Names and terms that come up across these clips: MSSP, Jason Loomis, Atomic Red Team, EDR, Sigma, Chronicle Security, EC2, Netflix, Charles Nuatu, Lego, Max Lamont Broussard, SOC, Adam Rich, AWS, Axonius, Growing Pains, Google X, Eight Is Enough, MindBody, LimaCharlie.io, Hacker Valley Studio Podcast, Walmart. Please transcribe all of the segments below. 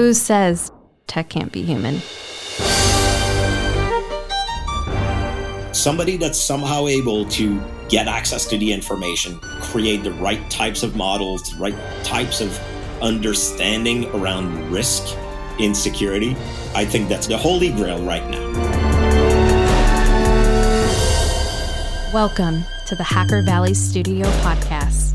Who says tech can't be human? Somebody that's somehow able to get access to the information, create the right types of models, right types of understanding around risk in security, I think that's the holy grail right now. Welcome to the Hacker Valley Studio Podcast.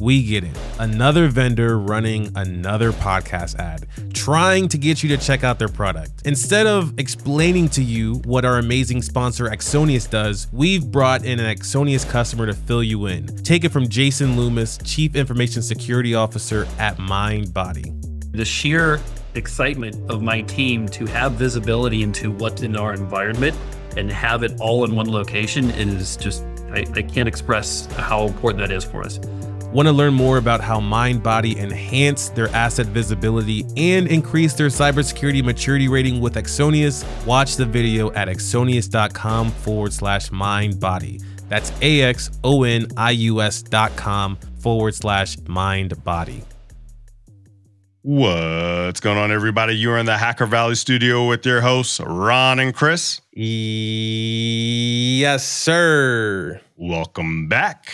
We get it. Another vendor running another podcast ad, trying to get you to check out their product. Instead of explaining to you what our amazing sponsor Axonius does, we've brought in an Axonius customer to fill you in. Take it from Jason Loomis, Chief Information Security Officer at MindBody. The sheer excitement of my team to have visibility into what's in our environment and have it all in one location is just, I can't express how important that is for us. Want to learn more about how MindBody enhanced their asset visibility and increased their cybersecurity maturity rating with Axonius? Watch the video at axonius.com/mindbody. That's AXONIUS.com/mindbody. What's going on, everybody? You're in the Hacker Valley Studio with your hosts, Ron and Chris. Yes, sir. Welcome back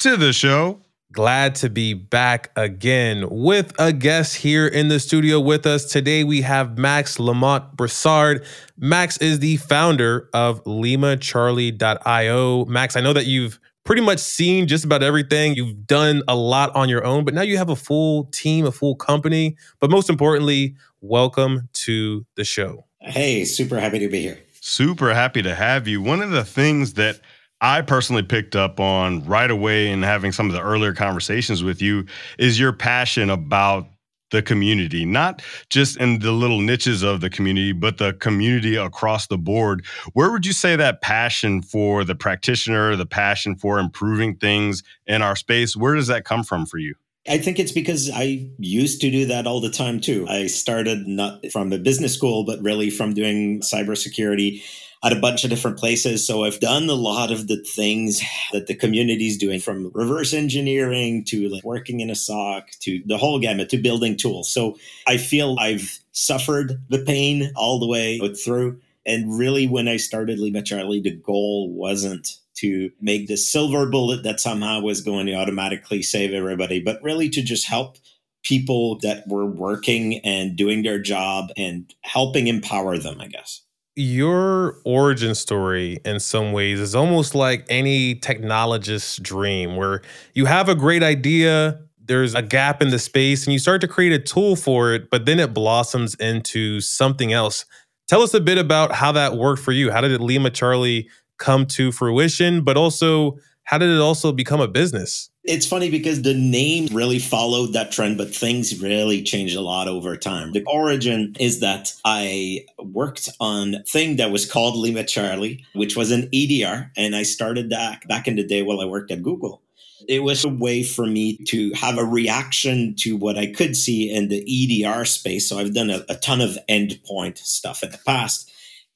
to the show. Glad to be back again with a guest here in the studio with us. Today we have Max Lamont Broussard. Max is the founder of LimaCharlie.io. Max, I know that you've pretty much seen just about everything. You've done a lot on your own, but now you have a full team, a full company. But most importantly, welcome to the show. Hey, super happy to be here. Super happy to have you. One of the things that I personally picked up on right away in having some of the earlier conversations with you is your passion about the community, not just in the little niches of the community, but the community across the board. Where would you say that passion for the practitioner, the passion for improving things in our space, where does that come from for you? I think it's because I used to do that all the time too. I started not from a business school, but really from doing cybersecurity at a bunch of different places. So I've done a lot of the things that the community is doing, from reverse engineering to like working in a SOC to the whole gamut, to building tools. So I feel I've suffered the pain all the way through. And really, when I started LimaCharlie, the goal wasn't to make the silver bullet that somehow was going to automatically save everybody, but really to just help people that were working and doing their job and helping empower them, I guess. Your origin story in some ways is almost like any technologist's dream, where you have a great idea, there's a gap in the space, and you start to create a tool for it, but then it blossoms into something else. Tell us a bit about how that worked for you. How did LimaCharlie come to fruition, but also how did it also become a business? It's funny because the name really followed that trend, but things really changed a lot over time. The origin is that I worked on a thing that was called LimaCharlie, which was an EDR. And I started that back in the day while I worked at Google. It was a way for me to have a reaction to what I could see in the EDR space. So I've done a ton of endpoint stuff in the past.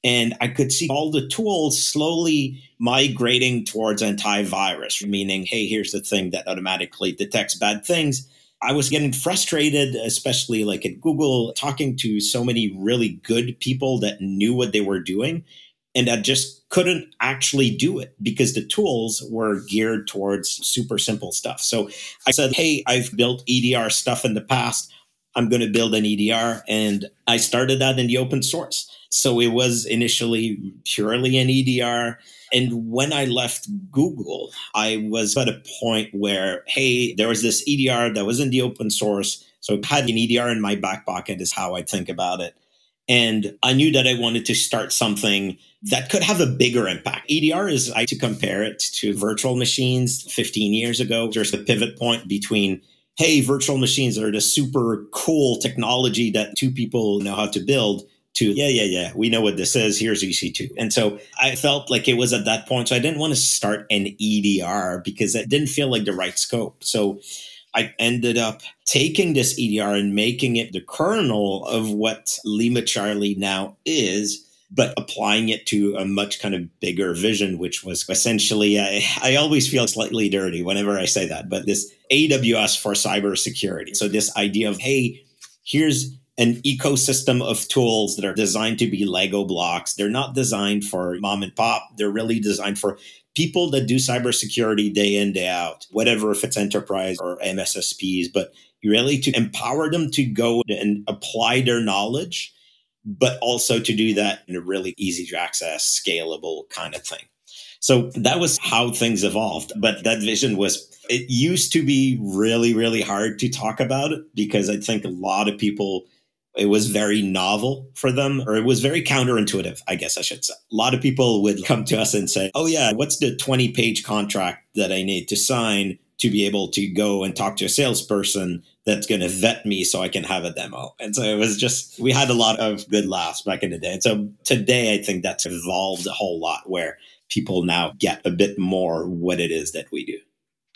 And I could see all the tools slowly migrating towards antivirus, meaning, hey, here's the thing that automatically detects bad things. I was getting frustrated, especially like at Google, talking to so many really good people that knew what they were doing and that just couldn't actually do it because the tools were geared towards super simple stuff. So I said, hey, I've built EDR stuff in the past. I'm going to build an EDR. And I started that in the open source. So it was initially purely an EDR. And when I left Google, I was at a point where, hey, there was this EDR that was in the open source. So I had an EDR in my back pocket is how I think about it. And I knew that I wanted to start something that could have a bigger impact. EDR is, I to compare it to virtual machines 15 years ago. There's the pivot point between, hey, virtual machines are the super cool technology that two people know how to build, to, yeah, we know what this is, here's EC2. And so I felt like it was at that point. So I didn't want to start an EDR because it didn't feel like the right scope. So I ended up taking this EDR and making it the kernel of what LimaCharlie now is, but applying it to a much kind of bigger vision, which was essentially, I always feel slightly dirty whenever I say that, but this AWS for cybersecurity. So this idea of, hey, here's an ecosystem of tools that are designed to be Lego blocks. They're not designed for mom and pop. They're really designed for people that do cybersecurity day in, day out, whatever, if it's enterprise or MSSPs, but really to empower them to go and apply their knowledge, but also to do that in a really easy to access, scalable kind of thing. So that was how things evolved. But that vision was, it used to be really, really hard to talk about it because I think a lot of people, it was very novel for them, or it was very counterintuitive, I guess I should say. A lot of people would come to us and say, oh yeah, what's the 20-page contract that I need to sign to be able to go and talk to a salesperson that's going to vet me so I can have a demo? And so it was just, we had a lot of good laughs back in the day. And so today, I think that's evolved a whole lot where people now get a bit more what it is that we do.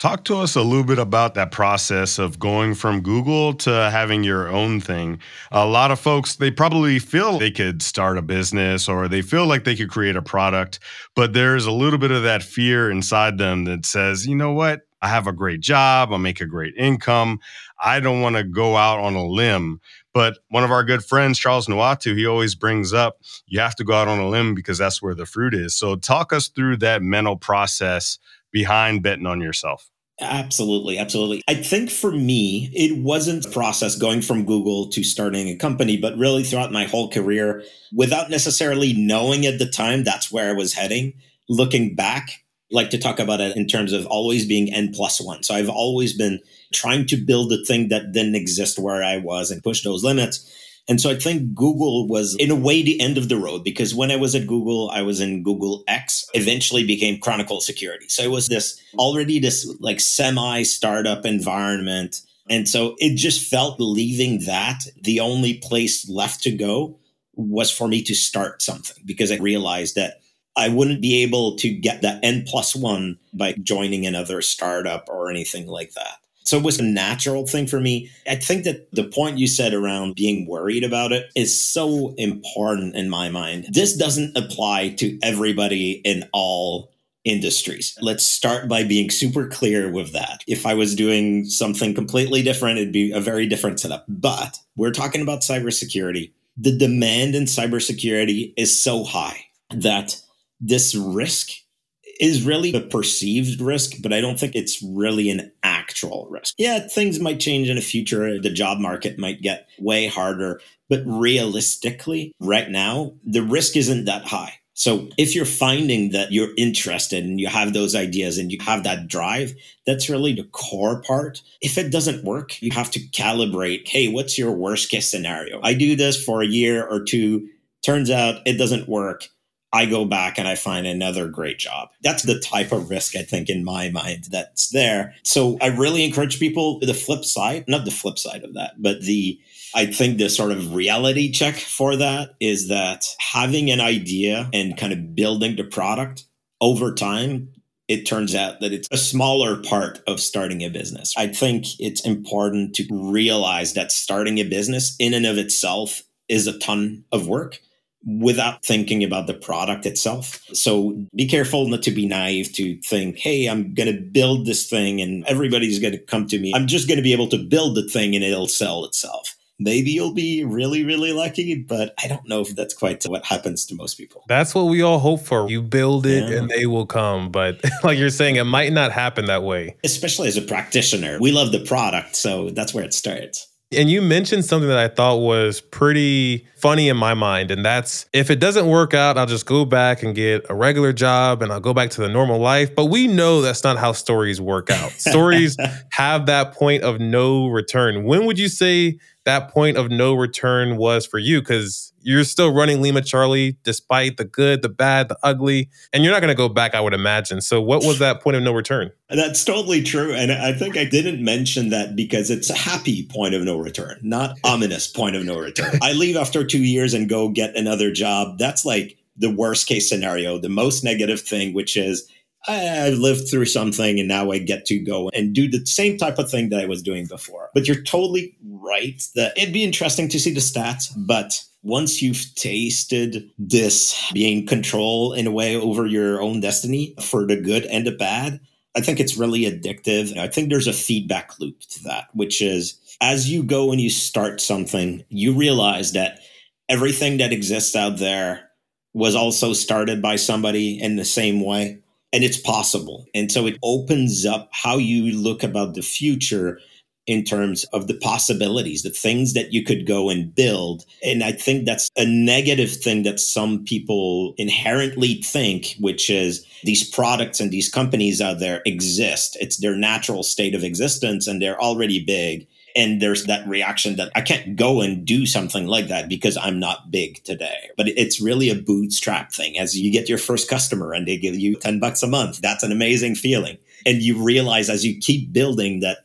Talk to us a little bit about that process of going from Google to having your own thing. A lot of folks, they probably feel they could start a business or they feel like they could create a product, but there's a little bit of that fear inside them that says, you know what? I have a great job. I make a great income. I don't want to go out on a limb. But one of our good friends, Charles Nuatu, he always brings up, you have to go out on a limb because that's where the fruit is. So talk us through that mental process behind betting on yourself. Absolutely. Absolutely. I think for me, it wasn't a process going from Google to starting a company, but really throughout my whole career, without necessarily knowing at the time, that's where I was heading. Looking back, like to talk about it in terms of always being N plus one. So I've always been trying to build a thing that didn't exist where I was and push those limits. And so I think Google was, in a way, the end of the road, because when I was at Google, I was in Google X, eventually became Chronicle Security. So it was this already this like semi-startup environment. And so it just felt leaving that, the only place left to go was for me to start something, because I realized that I wouldn't be able to get that N plus one by joining another startup or anything like that. So it was a natural thing for me. I think that the point you said around being worried about it is so important in my mind. This doesn't apply to everybody in all industries. Let's start by being super clear with that. If I was doing something completely different, it'd be a very different setup. But we're talking about cybersecurity. The demand in cybersecurity is so high that this risk is really a perceived risk, but I don't think it's really an actual risk. Yeah, things might change in the future. The job market might get way harder, but realistically, right now, the risk isn't that high. So if you're finding that you're interested and you have those ideas and you have that drive, that's really the core part. If it doesn't work, you have to calibrate, hey, what's your worst case scenario? I do this for a year or two. Turns out it doesn't work. I go back and I find another great job. That's the type of risk, I think, in my mind that's there. So I really encourage people, the flip side, not the flip side of that, but I think the sort of reality check for that is that having an idea and kind of building the product over time, it turns out that it's a smaller part of starting a business. I think it's important to realize that starting a business in and of itself is a ton of work, without thinking about the product itself. So be careful not to be naive to think, hey, I'm going to build this thing and everybody's going to come to me. I'm just going to be able to build the thing and it'll sell itself. Maybe you'll be really, really lucky, but I don't know if that's quite what happens to most people. That's what we all hope for. You build it and they will come. But like you're saying, it might not happen that way. Especially as a practitioner, we love the product. So that's where it starts. And you mentioned something that I thought was pretty funny in my mind. And that's, if it doesn't work out, I'll just go back and get a regular job and I'll go back to the normal life. But we know that's not how stories work out. Stories have that point of no return. When would you say that point of no return was for you? Because you're still running Lima Charlie, despite the good, the bad, the ugly, and you're not going to go back, I would imagine. So what was that point of no return? That's totally true. And I think I didn't mention that because it's a happy point of no return, not ominous point of no return. I leave after 2 years and go get another job. That's like the worst case scenario, the most negative thing, which is I lived through something and now I get to go and do the same type of thing that I was doing before. But you're totally right that it'd be interesting to see the stats. But once you've tasted this being control in a way over your own destiny for the good and the bad, I think it's really addictive. I think there's a feedback loop to that, which is as you go and you start something, you realize that everything that exists out there was also started by somebody in the same way. And it's possible. And so it opens up how you look about the future in terms of the possibilities, the things that you could go and build. And I think that's a negative thing that some people inherently think, which is these products and these companies out there exist. It's their natural state of existence and they're already big. And there's that reaction that I can't go and do something like that because I'm not big today. But it's really a bootstrap thing. As you get your first customer and they give you $10 a month, that's an amazing feeling. And you realize as you keep building that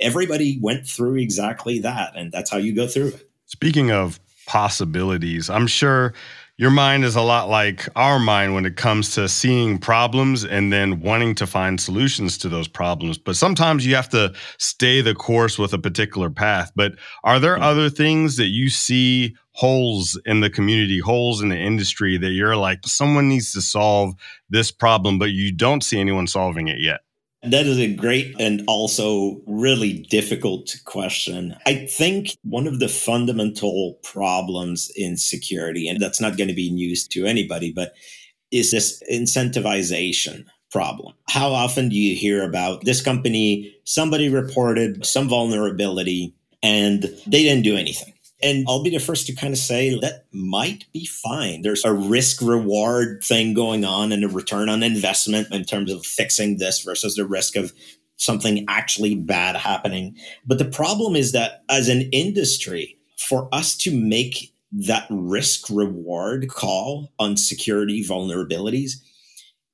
everybody went through exactly that. And that's how you go through it. Speaking of possibilities, I'm sure your mind is a lot like our mind when it comes to seeing problems and then wanting to find solutions to those problems. But sometimes you have to stay the course with a particular path. But are there other things that you see holes in the community, holes in the industry that you're like, someone needs to solve this problem, but you don't see anyone solving it yet? That is a great and also really difficult question. I think one of the fundamental problems in security, and that's not going to be news to anybody, but is this incentivization problem. How often do you hear about this company, somebody reported some vulnerability and they didn't do anything? And I'll be the first to kind of say that might be fine. There's a risk-reward thing going on and a return on investment in terms of fixing this versus the risk of something actually bad happening. But the problem is that as an industry, for us to make that risk-reward call on security vulnerabilities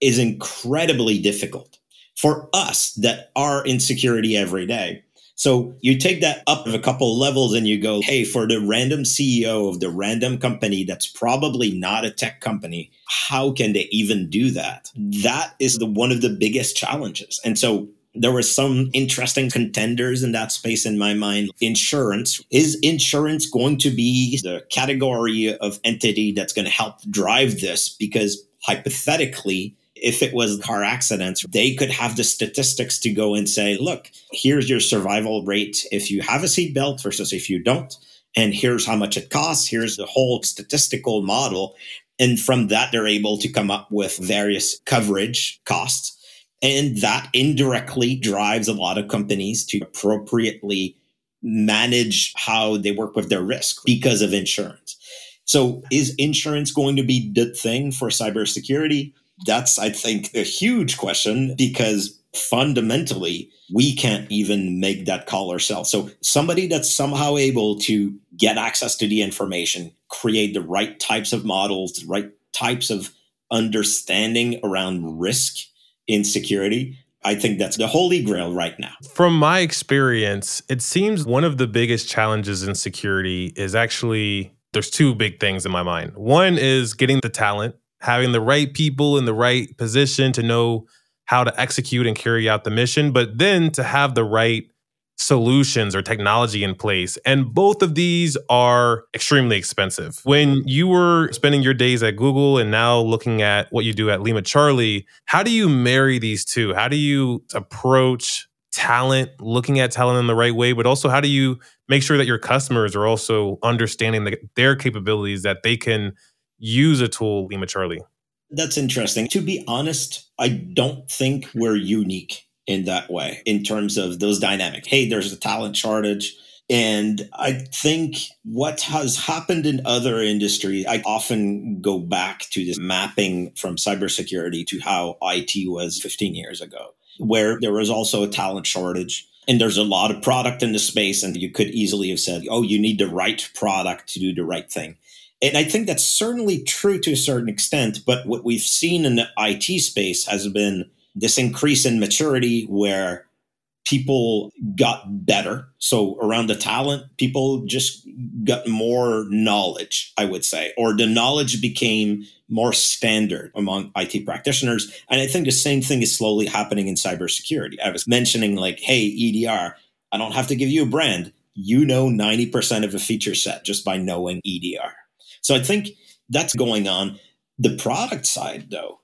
is incredibly difficult for us that are in security every day. So you take that up a couple levels and you go, hey, for the random CEO of the random company that's probably not a tech company, how can they even do that? That is one of the biggest challenges. And so there were some interesting contenders in that space in my mind. Insurance. Is insurance going to be the category of entity that's going to help drive this? Because hypothetically, if it was car accidents, they could have the statistics to go and say, look, here's your survival rate if you have a seatbelt versus if you don't. And here's how much it costs. Here's the whole statistical model. And from that, they're able to come up with various coverage costs. And that indirectly drives a lot of companies to appropriately manage how they work with their risk because of insurance. So is insurance going to be the thing for cybersecurity? That's, I think, a huge question because fundamentally, we can't even make that call ourselves. So somebody that's somehow able to get access to the information, create the right types of models, the right types of understanding around risk in security, I think that's the holy grail right now. From my experience, it seems one of the biggest challenges in security is actually, there's two big things in my mind. One is getting the talent. Having the right people in the right position to know how to execute and carry out the mission, but then to have the right solutions or technology in place. And both of these are extremely expensive. When you were spending your days at Google and now looking at what you do at LimaCharlie, how do you marry these two? How do you approach talent, looking at talent in the right way, but also how do you make sure that your customers are also understanding their capabilities that they can use a tool, LimaCharlie? That's interesting. To be honest, I don't think we're unique in that way in terms of those dynamics. Hey, there's a talent shortage. And I think what has happened in other industries, I often go back to this mapping from cybersecurity to how IT was 15 years ago, where there was also a talent shortage. And there's a lot of product in the space. And you could easily have said, oh, you need the right product to do the right thing. And I think that's certainly true to a certain extent, but what we've seen in the IT space has been this increase in maturity where people got better. So around the talent, people just got more knowledge, I would say, or the knowledge became more standard among IT practitioners. And I think the same thing is slowly happening in cybersecurity. I was mentioning like, hey, EDR, I don't have to give you a brand. You know 90% of a feature set just by knowing EDR. So I think that's going on. The product side, though,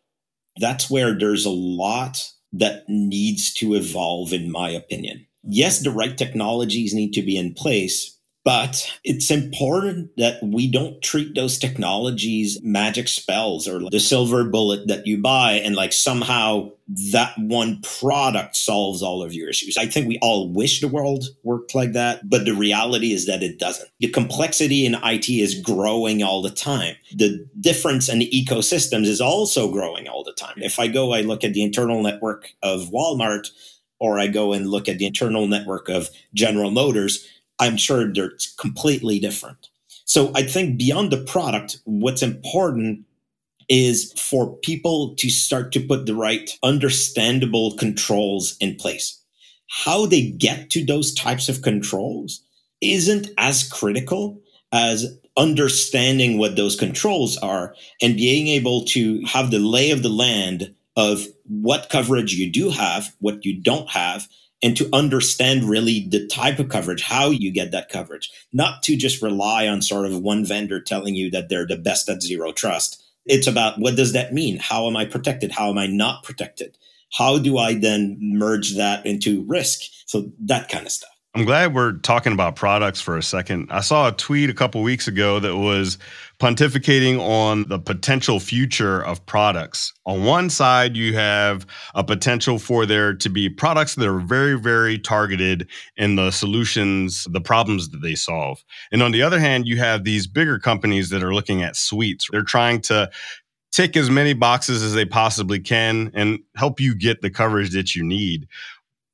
that's where there's a lot that needs to evolve, in my opinion. Yes, the right technologies need to be in place, but it's important that we don't treat those technologies magic spells or the silver bullet that you buy and like somehow that one product solves all of your issues. I think we all wish the world worked like that, but the reality is that it doesn't. The complexity in IT is growing all the time. The difference in the ecosystems is also growing all the time. If I go, I look at the internal network of Walmart, or I go and look at the internal network of General Motors, I'm sure they're completely different. So I think beyond the product, what's important is for people to start to put the right understandable controls in place. How they get to those types of controls isn't as critical as understanding what those controls are and being able to have the lay of the land of what coverage you do have, what you don't have, and to understand really the type of coverage, how you get that coverage, not to just rely on sort of one vendor telling you that they're the best at zero trust. It's about what does that mean? How am I protected? How am I not protected? How do I then merge that into risk? So that kind of stuff. I'm glad we're talking about products for a second. I saw a tweet a couple of weeks ago that was pontificating on the potential future of products. On one side, you have a potential for there to be products that are very, very targeted in the solutions, the problems that they solve. And on the other hand, you have these bigger companies that are looking at suites. They're trying to tick as many boxes as they possibly can and help you get the coverage that you need.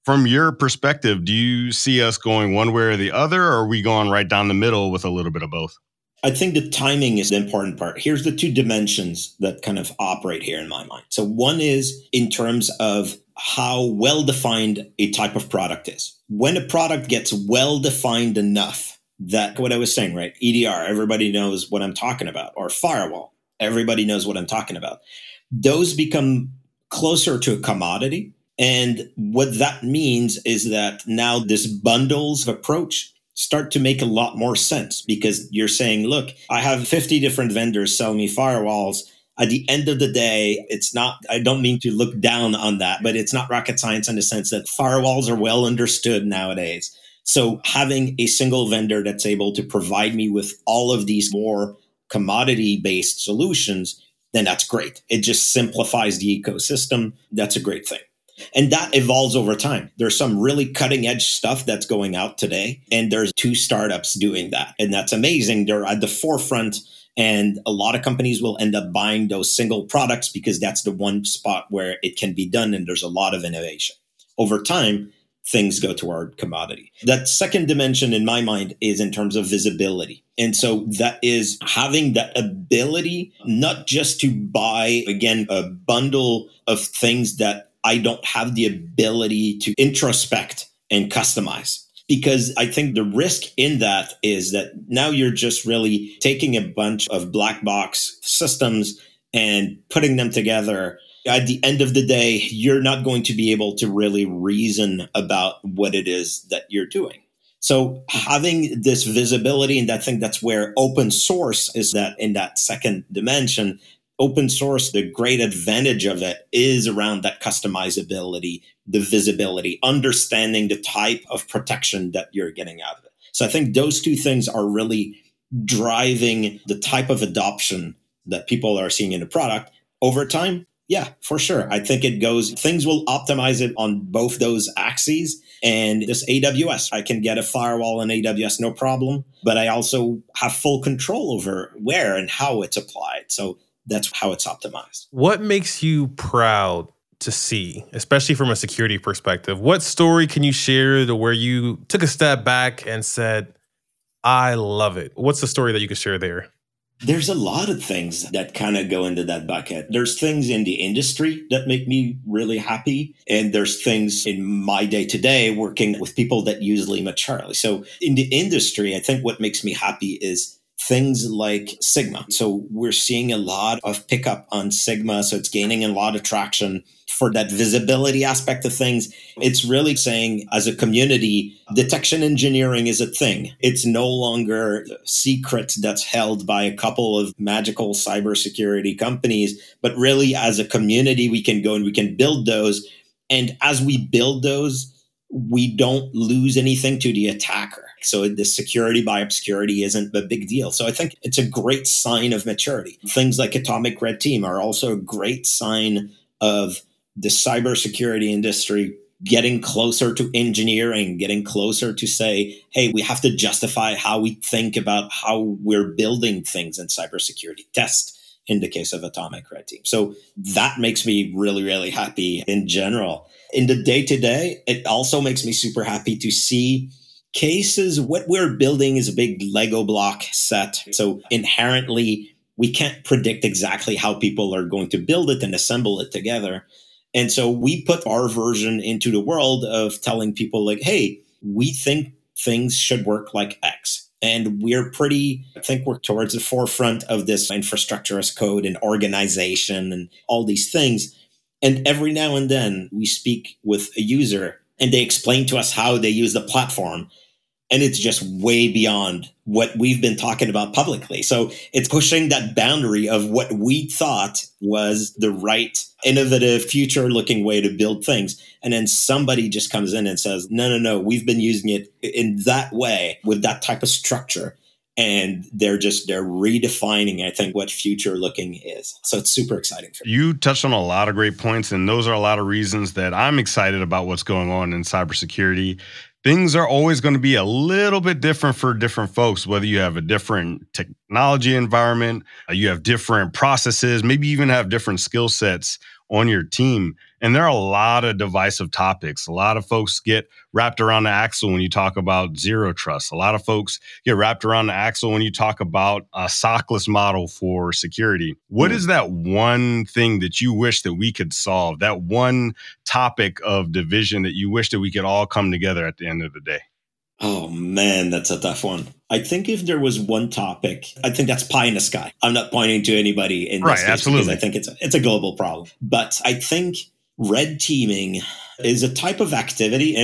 From your perspective, do you see us going one way or the other, or are we going right down the middle with a little bit of both? I think the timing is the important part. Here's the two dimensions that kind of operate here in my mind. So one is in terms of how well-defined a type of product is. When a product gets well-defined enough that, what I was saying, right? EDR, everybody knows what I'm talking about, or firewall, everybody knows what I'm talking about. Those become closer to a commodity. And what that means is that now this bundles approach start to make a lot more sense because you're saying, look, I have 50 different vendors selling me firewalls. At the end of the day, it's not, I don't mean to look down on that, but it's not rocket science in the sense that firewalls are well understood nowadays. So having a single vendor that's able to provide me with all of these more commodity-based solutions, then that's great. It just simplifies the ecosystem. That's a great thing. And that evolves over time. There's some really cutting edge stuff that's going out today. And there's two startups doing that. And that's amazing. They're at the forefront. And a lot of companies will end up buying those single products because that's the one spot where it can be done. And there's a lot of innovation. Over time, things go toward commodity. That second dimension in my mind is in terms of visibility. And so that is having that ability, not just to buy, again, a bundle of things that I don't have the ability to introspect and customize, because I think the risk in that is that now you're just really taking a bunch of black box systems and putting them together. At the end of the day, you're not going to be able to really reason about what it is that you're doing. So having this visibility, and I think that's where open source is, that in that second dimension. Open source, the great advantage of it is around that customizability, the visibility, understanding the type of protection that you're getting out of it. So I think those two things are really driving the type of adoption that people are seeing in the product over time. Yeah, for sure. I think it goes, things will optimize it on both those axes. And this AWS, I can get a firewall in AWS, no problem. But I also have full control over where and how it's applied. So that's how it's optimized. What makes you proud to see, especially from a security perspective? What story can you share to where you took a step back and said, I love it? What's the story that you could share there? There's a lot of things that kind of go into that bucket. There's things in the industry that make me really happy. And there's things in my day-to-day working with people that use LimaCharlie. So in the industry, I think what makes me happy is things like Sigma. So we're seeing a lot of pickup on Sigma. So it's gaining a lot of traction for that visibility aspect of things. It's really saying, as a community, detection engineering is a thing. It's no longer a secret that's held by a couple of magical cybersecurity companies, but really as a community, we can go and we can build those. And as we build those, we don't lose anything to the attacker. So the security by obscurity isn't a big deal. So I think it's a great sign of maturity. Things like Atomic Red Team are also a great sign of the cybersecurity industry getting closer to engineering, getting closer to say, hey, we have to justify how we think about how we're building things in cybersecurity test in the case of Atomic Red Team. So that makes me really, really happy in general. In the day-to-day, it also makes me super happy to see cases. What we're building is a big Lego block set. So inherently, we can't predict exactly how people are going to build it and assemble it together. And so we put our version into the world of telling people like, hey, we think things should work like X. And we're we're towards the forefront of this infrastructure as code and organization and all these things. And every now and then we speak with a user and they explain to us how they use the platform. And it's just way beyond what we've been talking about publicly. So it's pushing that boundary of what we thought was the right, innovative, future-looking way to build things. And then somebody just comes in and says, no, we've been using it in that way with that type of structure. And they're redefining, I think, what future looking is. So it's super exciting for me. You touched on a lot of great points, and those are a lot of reasons that I'm excited about what's going on in cybersecurity. Things are always going to be a little bit different for different folks, whether you have a different technology environment, you have different processes, maybe even have different skill sets on your team. And there are a lot of divisive topics. A lot of folks get wrapped around the axle when you talk about zero trust. A lot of folks get wrapped around the axle when you talk about a sockless model for security. What is that one thing that you wish that we could solve? That one topic of division that you wish that we could all come together at the end of the day? Oh man, that's a tough one. I think if there was one topic, I think that's pie in the sky. I'm not pointing to anybody in this case, absolutely. I think it's a global problem. But I think red teaming is a type of activity.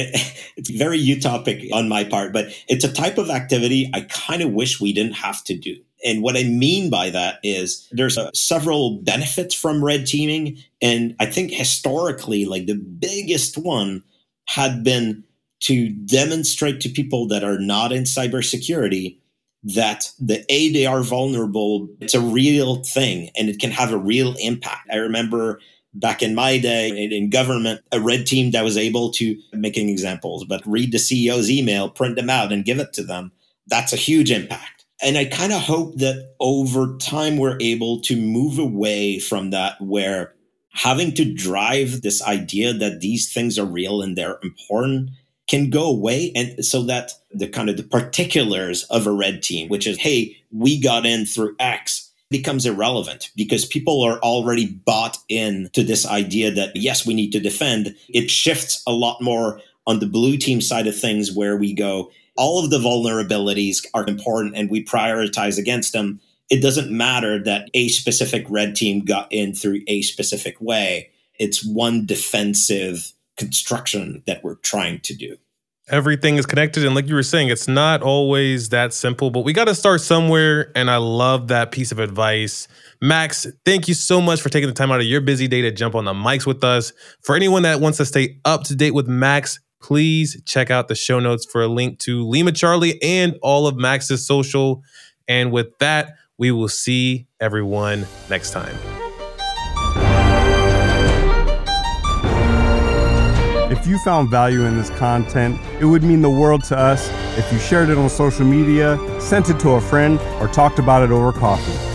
It's very utopic on my part, but it's a type of activity I kind of wish we didn't have to do. And what I mean by that is there's several benefits from red teaming. And I think historically, like the biggest one had been to demonstrate to people that are not in cybersecurity that they are vulnerable. It's a real thing and it can have a real impact. I remember back in my day in government, a red team that was able to, I'm making examples, but read the CEO's email, print them out and give it to them. That's a huge impact. And I kind of hope that over time, we're able to move away from that where having to drive this idea that these things are real and they're important can go away, and so that the particulars of a red team, which is, hey, we got in through X, becomes irrelevant because people are already bought in to this idea that, yes, we need to defend. It shifts a lot more on the blue team side of things where we go, all of the vulnerabilities are important and we prioritize against them. It doesn't matter that a specific red team got in through a specific way. It's one defensive construction that we're trying to do. Everything is connected. And like you were saying, it's not always that simple, but we got to start somewhere. And I love that piece of advice. Max, thank you so much for taking the time out of your busy day to jump on the mics with us. For anyone that wants to stay up to date with Max, please check out the show notes for a link to LimaCharlie and all of Max's social. And with that, we will see everyone next time. If you found value in this content, it would mean the world to us if you shared it on social media, sent it to a friend, or talked about it over coffee.